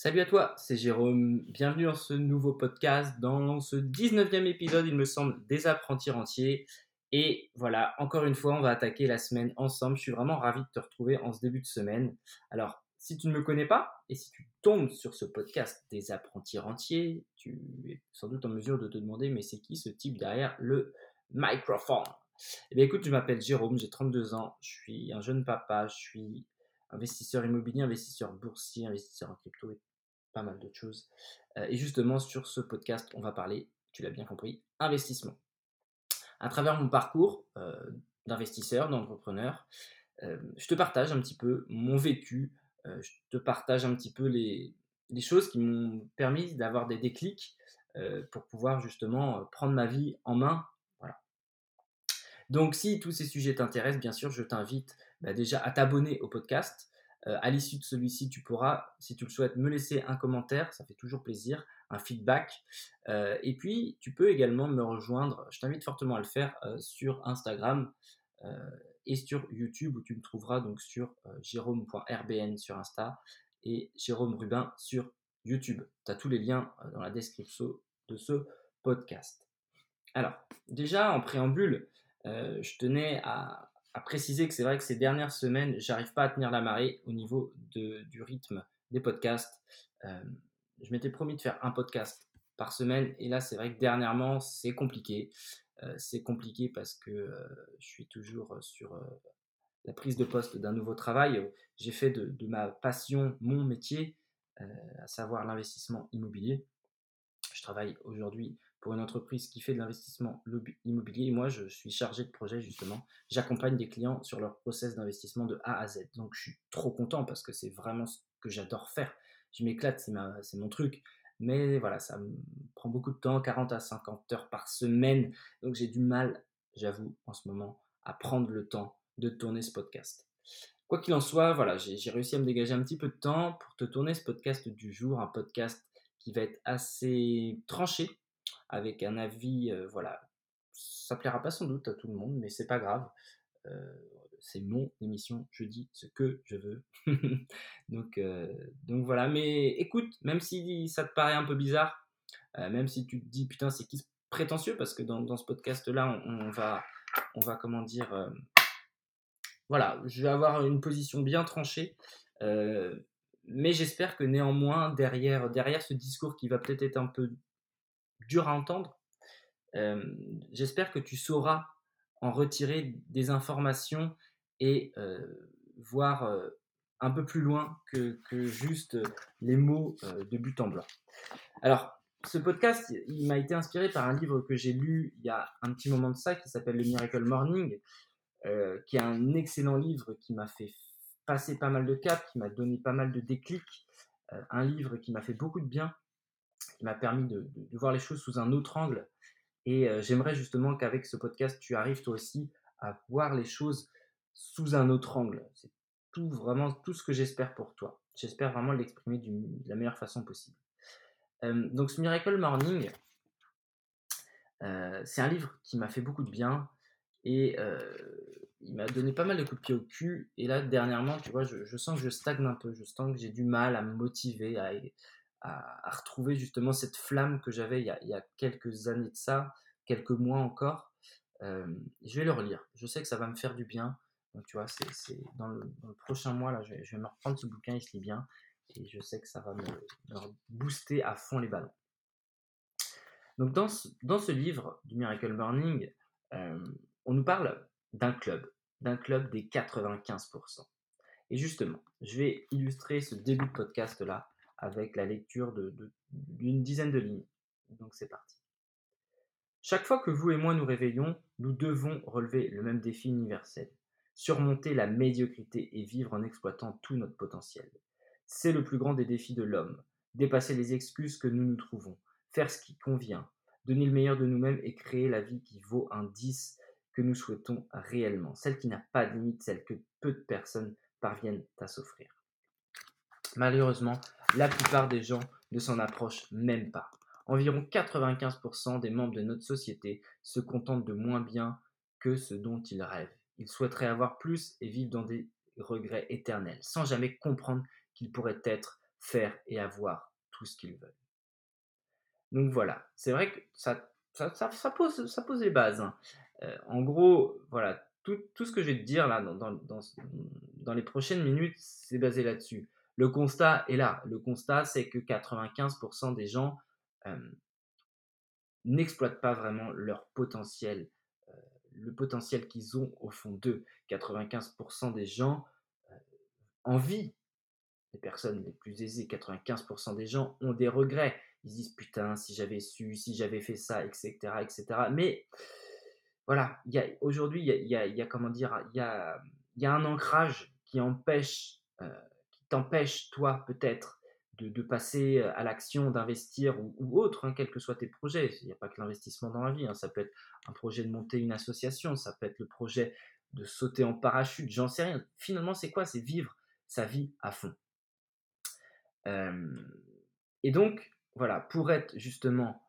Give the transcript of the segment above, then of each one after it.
Salut à toi, c'est Jérôme, bienvenue dans ce nouveau podcast, dans ce 19e épisode, il me semble, des apprentis rentiers. Et voilà, encore une fois, on va attaquer la semaine ensemble. Je suis vraiment ravi de te retrouver en ce début de semaine. Alors, si tu ne me connais pas et si tu tombes sur ce podcast des apprentis rentiers, tu es sans doute en mesure de te demander, mais c'est qui ce type derrière le microphone ? Eh bien écoute, je m'appelle Jérôme, j'ai 32 ans, je suis un jeune papa, je suis investisseur immobilier, investisseur boursier, investisseur en crypto et pas mal d'autres choses. Et justement, sur ce podcast, on va parler, tu l'as bien compris, investissement. À travers mon parcours d'investisseur, d'entrepreneur, je te partage un petit peu mon vécu, je te partage un petit peu les choses qui m'ont permis d'avoir des déclics pour pouvoir justement prendre ma vie en main. Voilà. Donc, si tous ces sujets t'intéressent, bien sûr, je t'invite déjà à t'abonner au podcast. À l'issue de celui-ci, tu pourras, si tu le souhaites, me laisser un commentaire, ça fait toujours plaisir, un feedback. Et puis, tu peux également me rejoindre, je t'invite fortement à le faire sur Instagram et sur YouTube, où tu me trouveras donc sur jerome.rbn sur Insta et Jérôme Rubin sur YouTube. Tu as tous les liens dans la description de ce podcast. Alors, déjà, en préambule, je tenais à préciser que c'est vrai que ces dernières semaines, j'arrive pas à tenir la marée au niveau du rythme des podcasts. Je m'étais promis de faire un podcast par semaine et là, c'est vrai que dernièrement, c'est compliqué. C'est compliqué parce que je suis toujours sur la prise de poste d'un nouveau travail. J'ai fait de ma passion mon métier, à savoir l'investissement immobilier. Je travaille aujourd'hui pour une entreprise qui fait de l'investissement immobilier. Et moi, je suis chargé de projet, justement. J'accompagne des clients sur leur process d'investissement de A à Z. Donc, je suis trop content parce que c'est vraiment ce que j'adore faire. Je m'éclate, c'est mon truc. Mais voilà, ça me prend beaucoup de temps, 40 à 50 heures par semaine. Donc, j'ai du mal, j'avoue, en ce moment, à prendre le temps de tourner ce podcast. Quoi qu'il en soit, voilà, j'ai réussi à me dégager un petit peu de temps pour te tourner ce podcast du jour, un podcast qui va être assez tranché, avec un avis, voilà, ça plaira pas sans doute à tout le monde, mais c'est pas grave, c'est mon émission, je dis ce que je veux, donc voilà, mais écoute, même si ça te paraît un peu bizarre, même si tu te dis, putain, c'est qui ce prétentieux, parce que dans ce podcast-là, on va comment dire, voilà, je vais avoir une position bien tranchée, mais j'espère que néanmoins, derrière ce discours qui va peut-être être un peu dur à entendre, j'espère que tu sauras en retirer des informations et voir un peu plus loin que juste les mots de but en blanc. Alors, ce podcast, il m'a été inspiré par un livre que j'ai lu il y a un petit moment de ça, qui s'appelle Le Miracle Morning, qui est un excellent livre qui m'a fait passer pas mal de caps, qui m'a donné pas mal de déclics, un livre qui m'a fait beaucoup de bien, qui m'a permis de voir les choses sous un autre angle. Et j'aimerais justement qu'avec ce podcast, tu arrives toi aussi à voir les choses sous un autre angle. C'est tout, vraiment tout ce que j'espère pour toi. J'espère vraiment l'exprimer de la meilleure façon possible. Donc ce Miracle Morning, c'est un livre qui m'a fait beaucoup de bien et il m'a donné pas mal de coups de pied au cul. Et là, dernièrement, tu vois, je sens que je stagne un peu. Je sens que j'ai du mal à me motiver, à retrouver justement cette flamme que j'avais il y a quelques années de ça, quelques mois encore. Je vais le relire. Je sais que ça va me faire du bien. Donc, tu vois, c'est dans le prochain mois, là, je vais me reprendre ce bouquin, il se lit bien. Et je sais que ça va me booster à fond les ballons. Donc, dans ce livre du Miracle Morning, on nous parle d'un club des 95%. Et justement, je vais illustrer ce début de podcast-là avec la lecture d'une dizaine de lignes. Donc c'est parti. Chaque fois que vous et moi nous réveillons, nous devons relever le même défi universel, surmonter la médiocrité et vivre en exploitant tout notre potentiel. C'est le plus grand des défis de l'homme, dépasser les excuses que nous nous trouvons, faire ce qui convient, donner le meilleur de nous-mêmes et créer la vie qui vaut un 10 que nous souhaitons réellement, celle qui n'a pas de limite, celle que peu de personnes parviennent à s'offrir. Malheureusement, la plupart des gens ne s'en approchent même pas. Environ 95% des membres de notre société se contentent de moins bien que ce dont ils rêvent. Ils souhaiteraient avoir plus et vivent dans des regrets éternels, sans jamais comprendre qu'ils pourraient être faire et avoir tout ce qu'ils veulent. Donc voilà, c'est vrai que ça pose les bases. En gros, voilà, tout ce que je vais te dire là dans les prochaines minutes, c'est basé là-dessus. Le constat est là. Le constat, c'est que 95% des gens n'exploitent pas vraiment leur potentiel, le potentiel qu'ils ont au fond d'eux. 95% des gens envient les personnes les plus aisées. 95% des gens ont des regrets. Ils se disent « putain, si j'avais su, si j'avais fait ça, etc. etc. » Mais voilà, aujourd'hui, il y a un ancrage qui empêche, qui t'empêche, toi, peut-être, de passer à l'action, d'investir ou autre, hein, quels que soient tes projets. Il n'y a pas que l'investissement dans la vie. Hein. Ça peut être un projet de monter une association, ça peut être le projet de sauter en parachute, j'en sais rien. Finalement, c'est quoi ? C'est vivre sa vie à fond. Et donc, voilà, pour être justement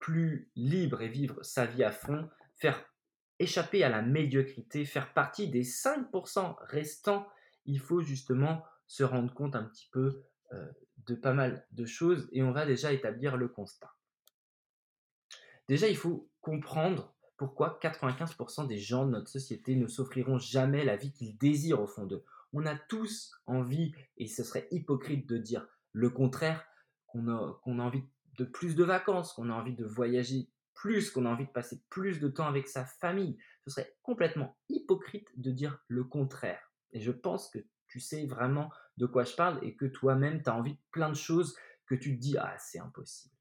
plus libre et vivre sa vie à fond, faire échapper à la médiocrité, faire partie des 5% restants, il faut justement se rendre compte un petit peu de pas mal de choses et on va déjà établir le constat. Déjà, il faut comprendre pourquoi 95% des gens de notre société ne s'offriront jamais la vie qu'ils désirent au fond d'eux. On a tous envie, et ce serait hypocrite de dire le contraire, qu'on a envie de plus de vacances, qu'on a envie de voyager plus, qu'on a envie de passer plus de temps avec sa famille. Ce serait complètement hypocrite de dire le contraire. Et je pense que tu sais vraiment de quoi je parle et que toi-même, tu as envie de plein de choses que tu te dis « Ah, c'est impossible ».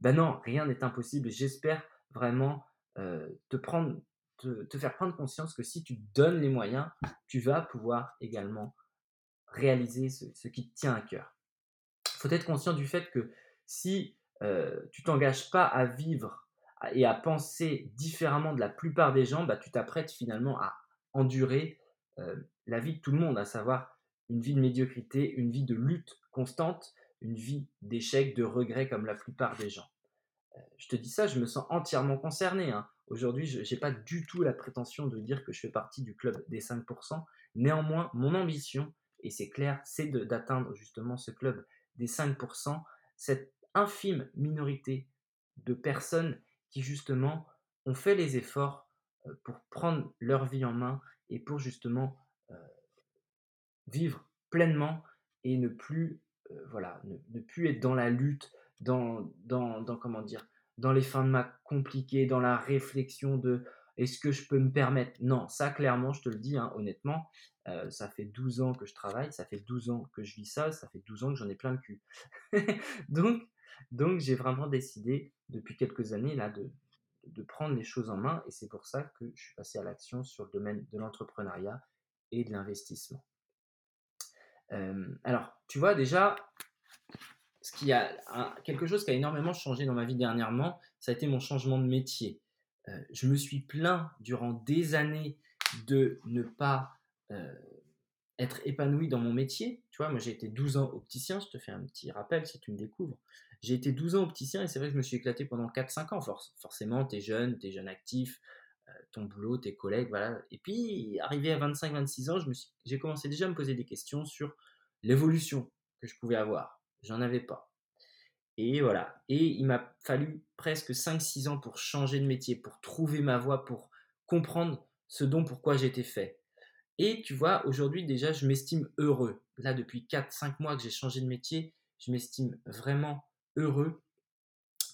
Ben non, rien n'est impossible et j'espère vraiment te faire prendre conscience que si tu te donnes les moyens, tu vas pouvoir également réaliser ce qui te tient à cœur. Il faut être conscient du fait que si tu ne t'engages pas à vivre et à penser différemment de la plupart des gens, bah, tu t'apprêtes finalement à endurer la vie de tout le monde, à savoir une vie de médiocrité, une vie de lutte constante, une vie d'échec, de regret comme la plupart des gens. Je te dis ça, je me sens entièrement concerné. Hein. Aujourd'hui, je n'ai pas du tout la prétention de dire que je fais partie du club des 5%. Néanmoins, mon ambition, et c'est clair, c'est d'atteindre justement ce club des 5%, cette infime minorité de personnes qui justement ont fait les efforts pour prendre leur vie en main et pour justement vivre pleinement et ne plus, ne plus être dans la lutte, dans les fins de match compliquées, dans la réflexion de est-ce que je peux me permettre ? Non, ça clairement, je te le dis hein, honnêtement, ça fait 12 ans que je travaille, ça fait 12 ans que je vis ça, ça fait 12 ans que j'en ai plein le cul. donc j'ai vraiment décidé depuis quelques années là, de prendre les choses en main et c'est pour ça que je suis passé à l'action sur le domaine de l'entrepreneuriat et de l'investissement. Alors, tu vois déjà, quelque chose qui a énormément changé dans ma vie dernièrement, ça a été mon changement de métier. Je me suis plaint durant des années de ne pas être épanoui dans mon métier. Tu vois, moi j'ai été 12 ans opticien, je te fais un petit rappel si tu me découvres. J'ai été 12 ans opticien et c'est vrai que je me suis éclaté pendant 4-5 ans. Forcément, t'es jeune actif, ton boulot, tes collègues, voilà. Et puis, arrivé à 25-26 ans, j'ai commencé déjà à me poser des questions sur l'évolution que je pouvais avoir. J'en avais pas. Et voilà. Et il m'a fallu presque 5-6 ans pour changer de métier, pour trouver ma voie, pour comprendre ce dont pourquoi j'étais fait. Et tu vois, aujourd'hui, déjà, je m'estime heureux. Là, depuis 4-5 mois que j'ai changé de métier, je m'estime vraiment heureux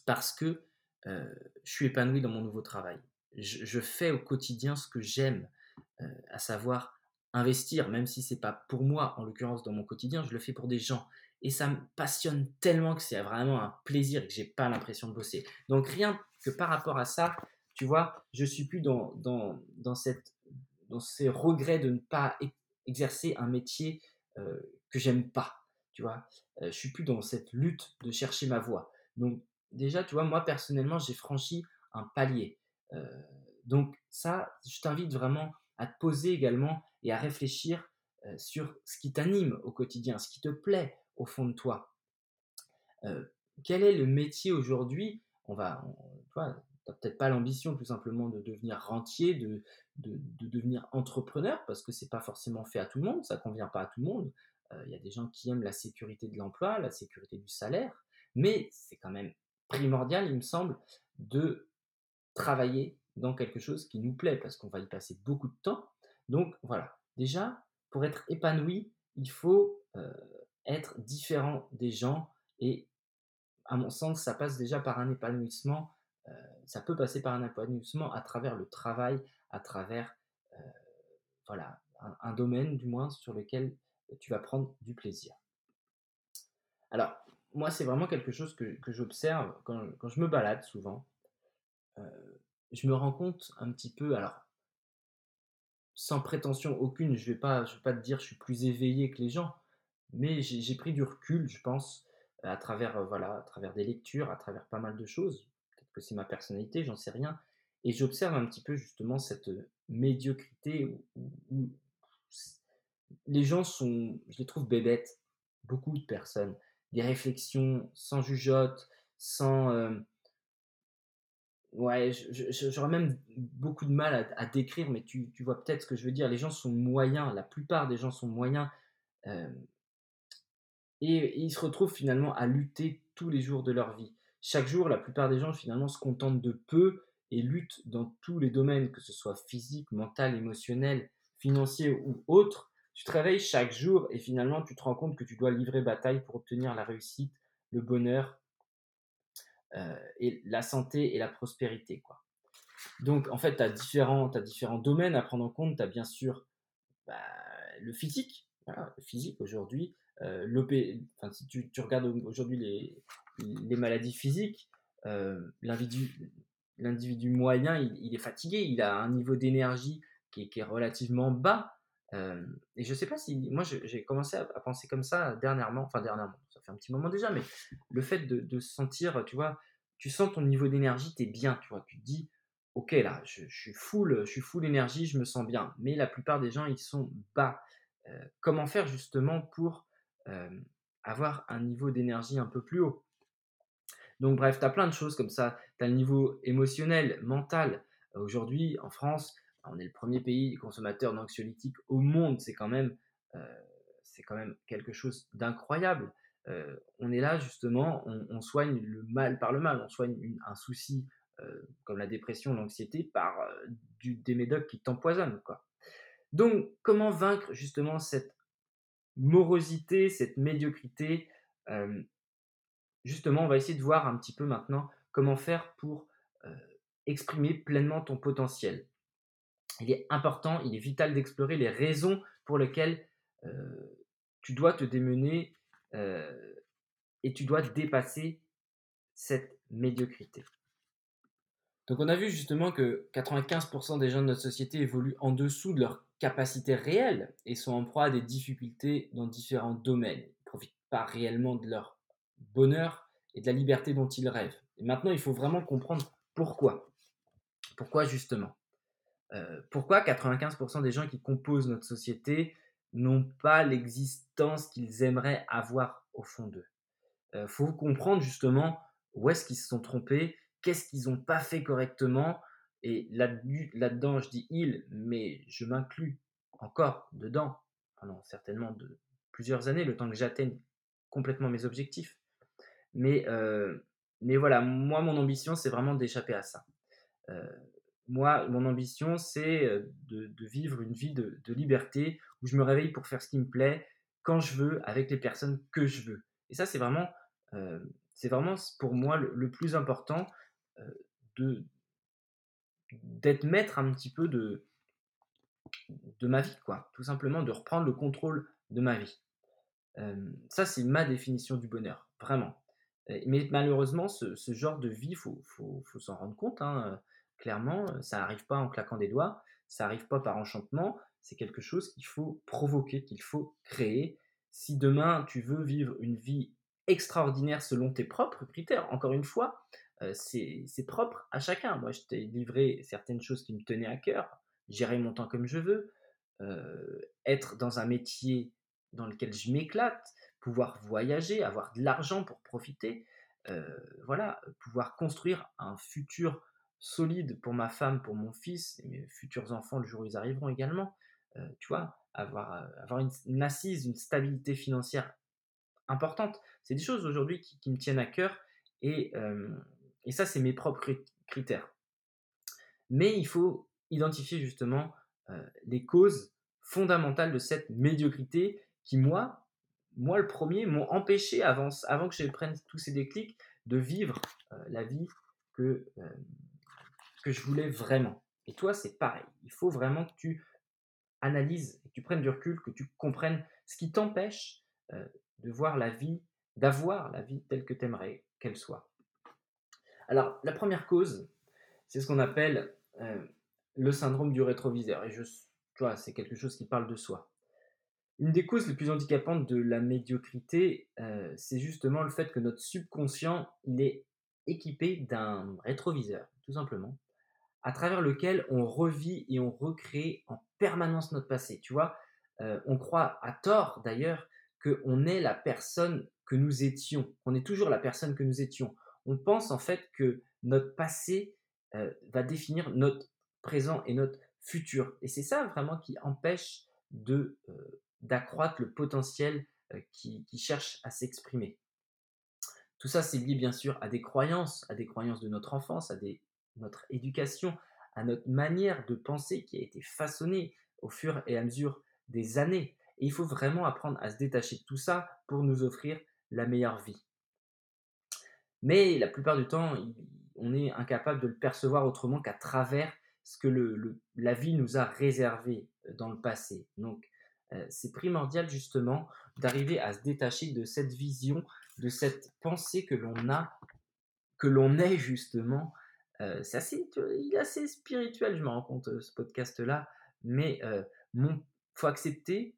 parce que je suis épanoui dans mon nouveau travail. Je fais au quotidien ce que j'aime, à savoir investir, même si ce n'est pas pour moi, en l'occurrence dans mon quotidien, je le fais pour des gens. Et ça me passionne tellement que c'est vraiment un plaisir et que je n'ai pas l'impression de bosser. Donc rien que par rapport à ça, tu vois, je ne suis plus dans ces regrets de ne pas exercer un métier que je n'aime pas. Tu vois, je ne suis plus dans cette lutte de chercher ma voie. Donc déjà, tu vois, moi personnellement, j'ai franchi un palier. Donc ça, je t'invite vraiment à te poser également et à réfléchir sur ce qui t'anime au quotidien, ce qui te plaît au fond de toi. Quel est le métier aujourd'hui ? Tu vois, t'as peut-être pas l'ambition tout simplement de devenir rentier, de devenir entrepreneur parce que c'est pas forcément fait à tout le monde, ça convient pas à tout le monde. Il y a des gens qui aiment la sécurité de l'emploi, la sécurité du salaire, mais c'est quand même primordial, il me semble, de travailler dans quelque chose qui nous plaît parce qu'on va y passer beaucoup de temps. Donc voilà, déjà, pour être épanoui, il faut être différent des gens et à mon sens, ça passe déjà par un épanouissement, ça peut passer par un épanouissement à travers le travail, à travers un domaine du moins sur lequel tu vas prendre du plaisir. Alors, moi, c'est vraiment quelque chose que j'observe quand je me balade souvent. Je me rends compte un petit peu, alors, sans prétention aucune, je vais pas te dire je suis plus éveillé que les gens, mais j'ai pris du recul, je pense, à travers des lectures, à travers pas mal de choses. Peut-être que c'est ma personnalité, j'en sais rien. Et j'observe un petit peu justement cette médiocrité où les gens sont, je les trouve bébêtes, beaucoup de personnes, des réflexions sans jugeote, sans... j'aurais même beaucoup de mal à décrire, mais tu vois peut-être ce que je veux dire. Les gens sont moyens, la plupart des gens sont moyens, et ils se retrouvent finalement à lutter tous les jours de leur vie. Chaque jour, la plupart des gens finalement se contentent de peu et luttent dans tous les domaines, que ce soit physique, mental, émotionnel, financier ou autre. Tu te réveilles chaque jour et finalement tu te rends compte que tu dois livrer bataille pour obtenir la réussite, le bonheur, et la santé et la prospérité, quoi. Donc en fait, tu as différents domaines à prendre en compte. Tu as bien sûr le physique, le physique aujourd'hui, si tu regardes aujourd'hui les maladies physiques, l'individu moyen, il est fatigué, il a un niveau d'énergie qui est relativement bas. Et je sais pas si moi j'ai commencé à penser comme ça dernièrement, ça fait un petit moment déjà, mais le fait de sentir, tu vois, tu sens ton niveau d'énergie, t'es bien, tu vois, tu te dis ok, là je suis full énergie, je me sens bien, mais la plupart des gens ils sont bas. Comment faire justement pour avoir un niveau d'énergie un peu plus haut? Donc bref, t'as plein de choses comme ça, t'as le niveau émotionnel, mental. Aujourd'hui en France, on est le premier pays consommateur d'anxiolytiques au monde. C'est quand même quelque chose d'incroyable. On est là justement, on soigne le mal par le mal. On soigne un souci comme la dépression, l'anxiété par des médocs qui t'empoisonnent, quoi. Donc, comment vaincre justement cette morosité, cette médiocrité? Justement, on va essayer de voir un petit peu maintenant comment faire pour exprimer pleinement ton potentiel. Il est important, il est vital d'explorer les raisons pour lesquelles tu dois te démener et tu dois dépasser cette médiocrité. Donc on a vu justement que 95% des gens de notre société évoluent en dessous de leurs capacités réelles et sont en proie à des difficultés dans différents domaines. Ils ne profitent pas réellement de leur bonheur et de la liberté dont ils rêvent. Et maintenant, il faut vraiment comprendre pourquoi. Pourquoi justement ? Pourquoi 95% des gens qui composent notre société n'ont pas l'existence qu'ils aimeraient avoir au fond d'eux? Faut comprendre justement où est-ce qu'ils se sont trompés, qu'est-ce qu'ils n'ont pas fait correctement, et là-dedans, je dis ils, mais je m'inclus encore dedans pendant certainement de plusieurs années, le temps que j'atteigne complètement mes objectifs. Mais voilà, moi, mon ambition, c'est vraiment d'échapper à ça. Moi, mon ambition, c'est de vivre une vie de liberté où je me réveille pour faire ce qui me plaît, quand je veux, avec les personnes que je veux. Et ça, c'est vraiment pour moi le plus important, d'être maître un petit peu de ma vie, quoi. Tout simplement, de reprendre le contrôle de ma vie. Ça, c'est ma définition du bonheur, vraiment. Mais malheureusement, ce genre de vie, faut s'en rendre compte, hein. Clairement, ça n'arrive pas en claquant des doigts, ça n'arrive pas par enchantement, c'est quelque chose qu'il faut provoquer, qu'il faut créer. Si demain, tu veux vivre une vie extraordinaire selon tes propres critères, encore une fois, c'est propre à chacun. Moi, je t'ai livré certaines choses qui me tenaient à cœur, gérer mon temps comme je veux, être dans un métier dans lequel je m'éclate, pouvoir voyager, avoir de l'argent pour profiter, pouvoir construire un futur solide pour ma femme, pour mon fils, et mes futurs enfants le jour où ils arriveront également. Tu vois, avoir une assise, une stabilité financière importante. C'est des choses aujourd'hui qui me tiennent à cœur et ça, c'est mes propres critères. Mais il faut identifier justement les causes fondamentales de cette médiocrité qui, moi le premier, m'ont empêché avant que je prenne tous ces déclics de vivre la vie que je voulais vraiment. Et toi, c'est pareil. Il faut vraiment que tu analyses, que tu prennes du recul, que tu comprennes ce qui t'empêche de voir la vie, d'avoir la vie telle que tu aimerais qu'elle soit. Alors, la première cause, c'est ce qu'on appelle le syndrome du rétroviseur. Et tu vois, c'est quelque chose qui parle de soi. Une des causes les plus handicapantes de la médiocrité, c'est justement le fait que notre subconscient, il est équipé d'un rétroviseur, tout simplement, à travers lequel on revit et on recrée en permanence notre passé. Tu vois, on croit à tort d'ailleurs qu'on est la personne que nous étions. On est toujours la personne que nous étions. On pense en fait que notre passé va définir notre présent et notre futur. Et c'est ça vraiment qui empêche d'accroître le potentiel qui cherche à s'exprimer. Tout ça, c'est lié bien sûr à des croyances de notre enfance, notre éducation, à notre manière de penser qui a été façonnée au fur et à mesure des années. Et il faut vraiment apprendre à se détacher de tout ça pour nous offrir la meilleure vie. Mais la plupart du temps, on est incapable de le percevoir autrement qu'à travers ce que la vie nous a réservé dans le passé. Donc, c'est primordial justement d'arriver à se détacher de cette vision, de cette pensée que l'on est justement. Il est assez spirituel, je me rends compte, ce podcast-là, mais faut accepter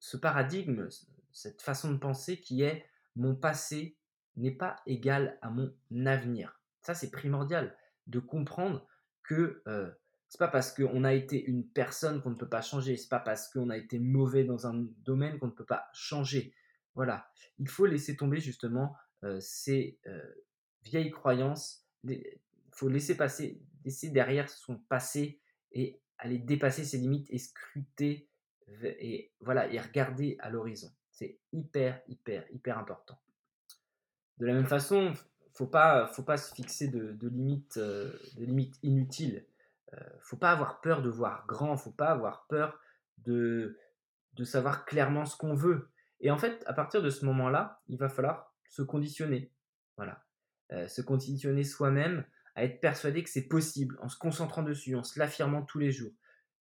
ce paradigme, cette façon de penser qui est « mon passé n'est pas égal à mon avenir ». Ça, c'est primordial de comprendre que c'est pas parce qu'on a été une personne qu'on ne peut pas changer, c'est pas parce qu'on a été mauvais dans un domaine qu'on ne peut pas changer. Voilà, il faut laisser tomber justement ces vieilles croyances, il faut laisser derrière son passé et aller dépasser ses limites et scruter et regarder à l'horizon. C'est hyper, hyper, hyper important. De la même façon, faut pas se fixer de limites inutiles. Faut pas avoir peur de voir grand, faut pas avoir peur de savoir clairement ce qu'on veut. Et en fait, à partir de ce moment-là, il va falloir se conditionner. Voilà. Se conditionner soi-même à être persuadé que c'est possible en se concentrant dessus, en se l'affirmant tous les jours,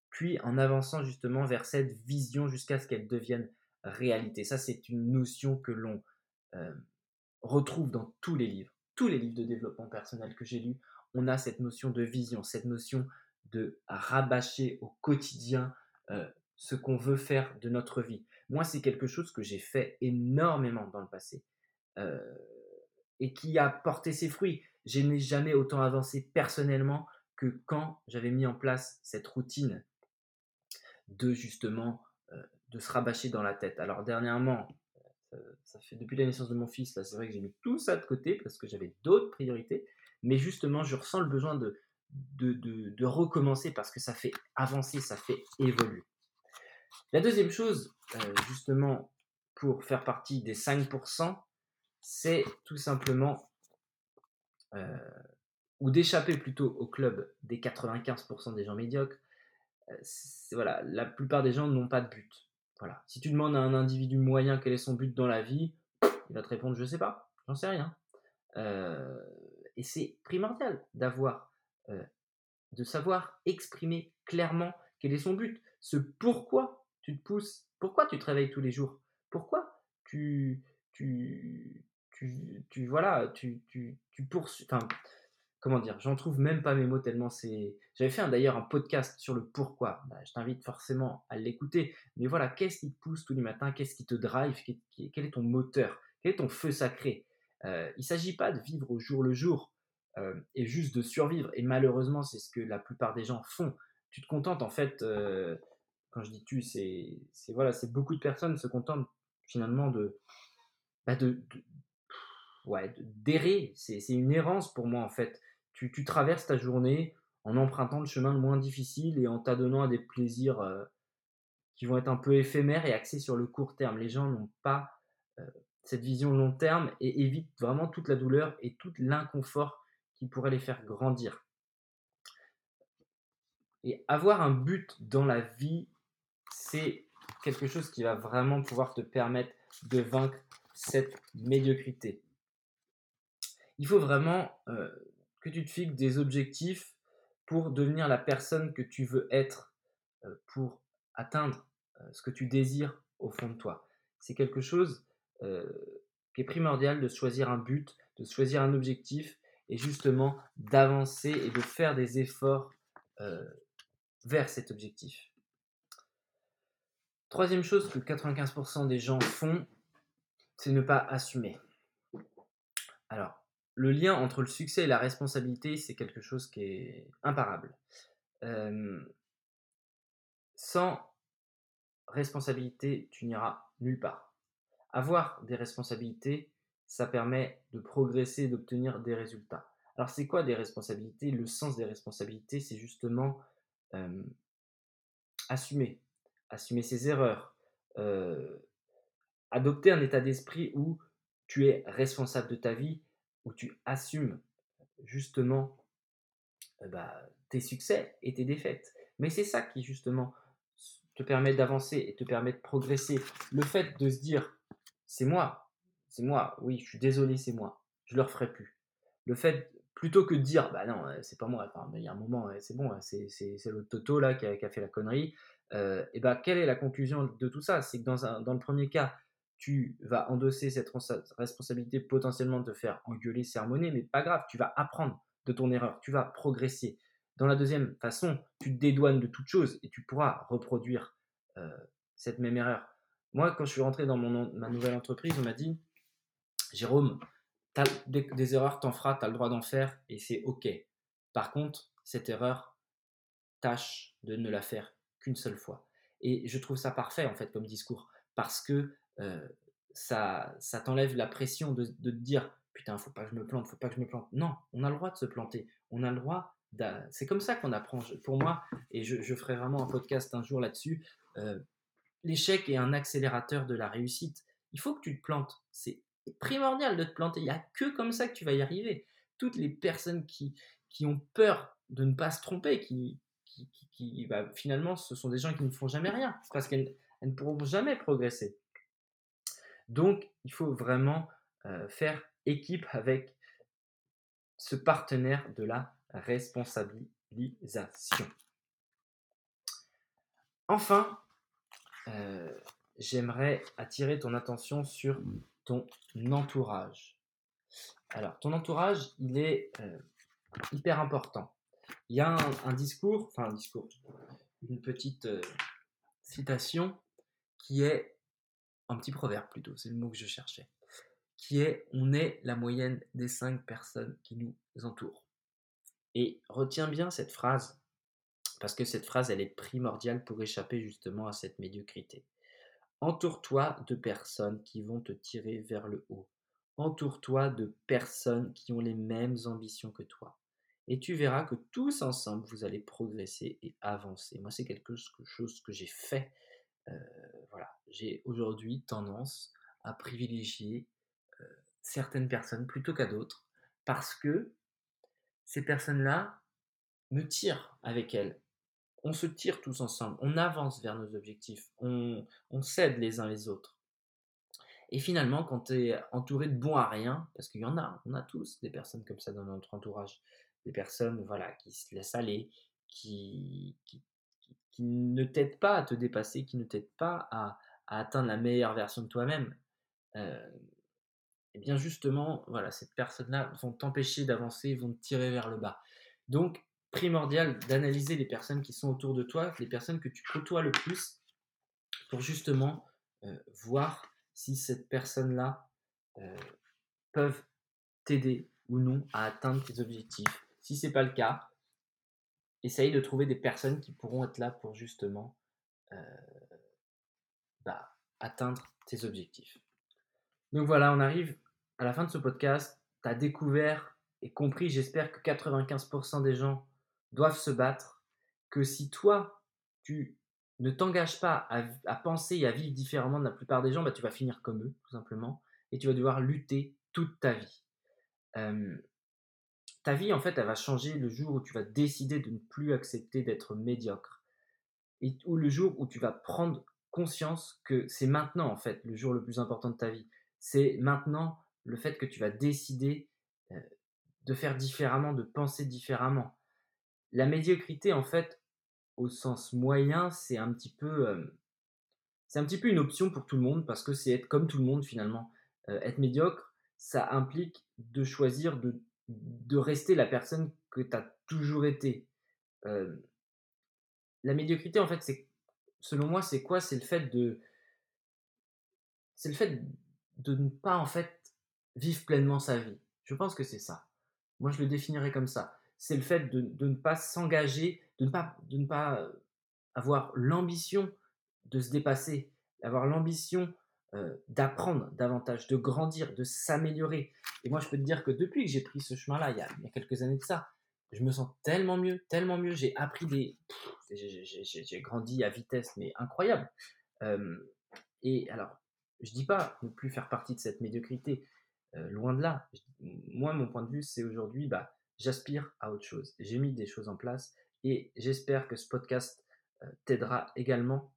puis en avançant justement vers cette vision jusqu'à ce qu'elle devienne réalité. Ça, c'est une notion que l'on retrouve dans tous les livres de développement personnel que j'ai lus. On a cette notion de vision, cette notion de rabâcher au quotidien ce qu'on veut faire de notre vie. Moi, c'est quelque chose que j'ai fait énormément dans le passé et qui a porté ses fruits. Je n'ai jamais autant avancé personnellement que quand j'avais mis en place cette routine de justement de se rabâcher dans la tête. Alors dernièrement, ça fait depuis la naissance de mon fils, là, c'est vrai que j'ai mis tout ça de côté parce que j'avais d'autres priorités. Mais justement, je ressens le besoin de recommencer parce que ça fait avancer, ça fait évoluer. La deuxième chose, justement, pour faire partie des 5%, c'est tout simplement, ou d'échapper plutôt au club des 95% des gens médiocres. Voilà, la plupart des gens n'ont pas de but. Voilà. Si tu demandes à un individu moyen quel est son but dans la vie, il va te répondre « je sais pas, j'en sais rien ». Et c'est primordial de savoir exprimer clairement quel est son but, ce pourquoi tu te pousses, pourquoi tu te réveilles tous les jours, pourquoi tu poursuis, enfin, comment dire, j'en trouve même pas mes mots tellement c'est... J'avais fait d'ailleurs un podcast sur le pourquoi, je t'invite forcément à l'écouter, mais voilà, qu'est-ce qui te pousse tous les matins, qu'est-ce qui te drive, quel est ton moteur, quel est ton feu sacré? Il ne s'agit pas de vivre au jour le jour et juste de survivre. Et malheureusement, c'est ce que la plupart des gens font. Tu te contentes en fait, quand je dis tu, c'est beaucoup de personnes se contentent finalement d'errer. C'est une errance pour moi en fait. Tu traverses ta journée en empruntant le chemin le moins difficile et en t'adonnant à des plaisirs qui vont être un peu éphémères et axés sur le court terme. Les gens n'ont pas cette vision long terme et évitent vraiment toute la douleur et tout l'inconfort qui pourrait les faire grandir. Et avoir un but dans la vie, c'est quelque chose qui va vraiment pouvoir te permettre de vaincre cette médiocrité. Il faut vraiment que tu te fixes des objectifs pour devenir la personne que tu veux être, pour atteindre ce que tu désires au fond de toi. C'est quelque chose qui est primordial de choisir un but, de choisir un objectif et justement d'avancer et de faire des efforts vers cet objectif. Troisième chose que 95% des gens font, c'est ne pas assumer. Alors, le lien entre le succès et la responsabilité, c'est quelque chose qui est imparable. Sans responsabilité, tu n'iras nulle part. Avoir des responsabilités, ça permet de progresser et d'obtenir des résultats. Alors, c'est quoi des responsabilités ? Le sens des responsabilités, c'est justement assumer ses erreurs, adopter un état d'esprit où tu es responsable de ta vie, où tu assumes justement tes succès et tes défaites. Mais c'est ça qui justement te permet d'avancer et te permet de progresser. Le fait de se dire « c'est moi, oui, je suis désolé, c'est moi, je ne le referai plus ». Le fait, plutôt que de dire « bah non, c'est pas moi, enfin, il y a un moment, c'est bon, c'est le Toto là qui a fait la connerie », quelle est la conclusion de tout ça ? C'est que dans le premier cas, tu vas endosser cette responsabilité potentiellement de te faire engueuler, sermonner, mais pas grave, tu vas apprendre de ton erreur, tu vas progresser. Dans la deuxième façon, tu te dédouanes de toute chose et tu pourras reproduire cette même erreur. Moi, quand je suis rentré dans ma nouvelle entreprise, on m'a dit « Jérôme, t'as des erreurs, t'en feras, t'as le droit d'en faire et c'est OK. Par contre, cette erreur, tâche de ne la faire qu'une seule fois. » Et je trouve ça parfait en fait comme discours parce que ça t'enlève la pression de te dire « Putain, faut pas que je me plante. » Non, on a le droit de se planter. On a le droit c'est comme ça qu'on apprend. Pour moi, et je ferai vraiment un podcast un jour là-dessus, l'échec est un accélérateur de la réussite. Il faut que tu te plantes. C'est primordial de te planter. Il n'y a que comme ça que tu vas y arriver. Toutes les personnes qui ont peur de ne pas se tromper, qui finalement, ce sont des gens qui ne font jamais rien parce qu'elles ne pourront jamais progresser. Donc, il faut vraiment faire équipe avec ce partenaire de la responsabilisation. Enfin, j'aimerais attirer ton attention sur ton entourage. Alors, ton entourage, il est hyper important. Il y a une petite citation qui est un petit proverbe plutôt, c'est le mot que je cherchais, qui est « On est la moyenne des 5 personnes qui nous entourent ». Et retiens bien cette phrase, parce que cette phrase, elle est primordiale pour échapper justement à cette médiocrité. Entoure-toi de personnes qui vont te tirer vers le haut. Entoure-toi de personnes qui ont les mêmes ambitions que toi. Et tu verras que tous ensemble, vous allez progresser et avancer. Moi, c'est quelque chose que j'ai fait. J'ai aujourd'hui tendance à privilégier certaines personnes plutôt qu'à d'autres parce que ces personnes-là me tirent avec elles. On se tire tous ensemble, on avance vers nos objectifs, on s'aide les uns les autres. Et finalement, quand tu es entouré de bons à rien, parce qu'il y en a, on a tous des personnes comme ça dans notre entourage, des personnes qui se laissent aller, qui ne t'aident pas à te dépasser, qui ne t'aident pas à atteindre la meilleure version de toi-même, et bien justement, cette personne-là vont t'empêcher d'avancer, vont te tirer vers le bas. Donc, primordial d'analyser les personnes qui sont autour de toi, les personnes que tu côtoies le plus, pour justement voir si cette personne-là peuvent t'aider ou non à atteindre tes objectifs. Si ce n'est pas le cas, essaye de trouver des personnes qui pourront être là pour justement atteindre tes objectifs. Donc voilà, on arrive à la fin de ce podcast. Tu as découvert et compris, j'espère que 95% des gens doivent se battre, que si toi, tu ne t'engage pas à penser et à vivre différemment de la plupart des gens, bah, tu vas finir comme eux, tout simplement, et tu vas devoir lutter toute ta vie. Ta vie, en fait, elle va changer le jour où tu vas décider de ne plus accepter d'être médiocre, et ou le jour où tu vas prendre conscience que c'est maintenant, en fait, le jour le plus important de ta vie. C'est maintenant le fait que tu vas décider de faire différemment, de penser différemment. La médiocrité, en fait, au sens moyen, c'est un petit peu une option pour tout le monde parce que c'est être comme tout le monde finalement. Être médiocre, ça implique de choisir de rester la personne que tu as toujours été. La médiocrité, en fait, c'est, selon moi, c'est quoi ? C'est le fait de ne pas, en fait, vivre pleinement sa vie. Je pense que c'est ça. Moi, je le définirais comme ça. C'est le fait de ne pas s'engager, de ne pas avoir l'ambition de se dépasser, d'avoir l'ambition d'apprendre davantage, de grandir, de s'améliorer. Et moi, je peux te dire que depuis que j'ai pris ce chemin-là, il y a quelques années de ça, je me sens tellement mieux. J'ai appris j'ai grandi à vitesse, mais incroyable. Et alors, je ne dis pas ne plus faire partie de cette médiocrité, loin de là. Moi, mon point de vue, c'est aujourd'hui, j'aspire à autre chose. J'ai mis des choses en place et j'espère que ce podcast t'aidera également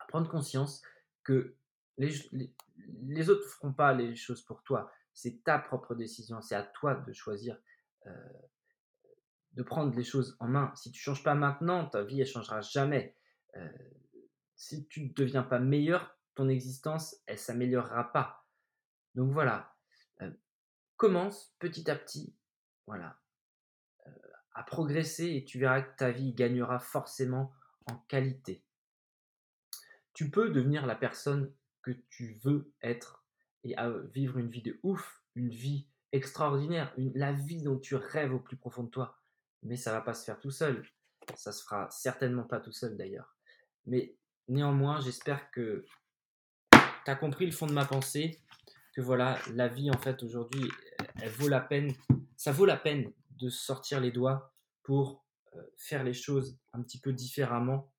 à prendre conscience que les autres ne feront pas les choses pour toi. C'est ta propre décision, c'est à toi de choisir, de prendre les choses en main. Si tu ne changes pas maintenant, ta vie ne changera jamais. Si tu ne deviens pas meilleur, ton existence, elle ne s'améliorera pas. Donc voilà, commence petit à petit, voilà, à progresser et tu verras que ta vie gagnera forcément en qualité. Tu peux devenir la personne que tu veux être et vivre une vie de ouf, une vie extraordinaire, la vie dont tu rêves au plus profond de toi. Mais ça ne va pas se faire tout seul. Ça ne se fera certainement pas tout seul d'ailleurs. Mais néanmoins, j'espère que tu as compris le fond de ma pensée, que voilà, la vie en fait aujourd'hui, elle vaut la peine, ça vaut la peine de sortir les doigts pour faire les choses un petit peu différemment,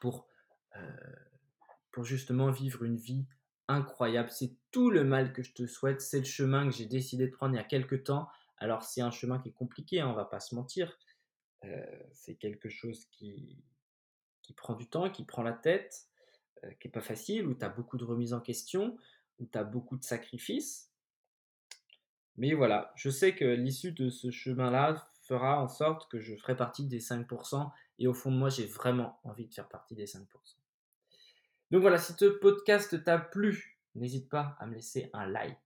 pour justement vivre une vie incroyable. C'est tout le mal que je te souhaite, c'est le chemin que j'ai décidé de prendre il y a quelques temps. Alors c'est un chemin qui est compliqué, hein, on ne va pas se mentir. C'est quelque chose qui prend du temps, qui prend la tête, qui n'est pas facile, où tu as beaucoup de remises en question, où tu as beaucoup de sacrifices. Mais voilà, je sais que l'issue de ce chemin-là fera en sorte que je ferai partie des 5% et au fond de moi, j'ai vraiment envie de faire partie des 5%. Donc voilà, si ce podcast t'a plu, n'hésite pas à me laisser un like.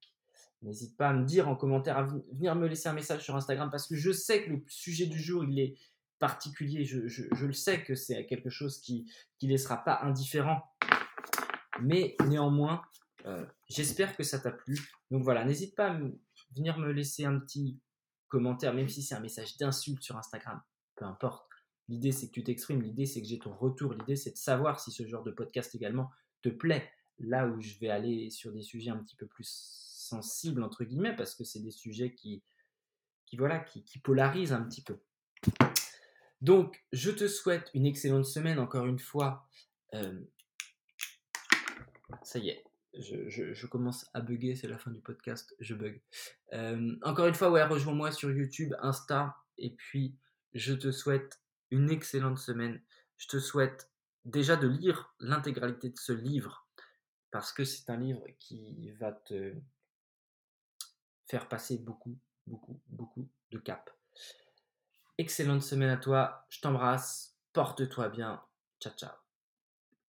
N'hésite pas à me dire en commentaire, à venir me laisser un message sur Instagram parce que je sais que le sujet du jour, il est particulier. Je le sais que c'est quelque chose qui ne laissera pas indifférent. Mais néanmoins, j'espère que ça t'a plu. Donc voilà, n'hésite pas à venir me laisser un petit commentaire, même si c'est un message d'insulte sur Instagram, peu importe. L'idée, c'est que tu t'exprimes, l'idée, c'est que j'ai ton retour, l'idée, c'est de savoir si ce genre de podcast également te plaît, là où je vais aller sur des sujets un petit peu plus sensibles, entre guillemets, parce que c'est des sujets qui polarisent un petit peu. Donc, je te souhaite une excellente semaine, encore une fois. Ça y est. Je commence à bugger, c'est la fin du podcast, je bug. Encore une fois, ouais, rejoins-moi sur YouTube, Insta, et puis je te souhaite une excellente semaine. Je te souhaite déjà de lire l'intégralité de ce livre, parce que c'est un livre qui va te faire passer beaucoup, beaucoup, beaucoup de cap. Excellente semaine à toi, je t'embrasse, porte-toi bien, ciao, ciao.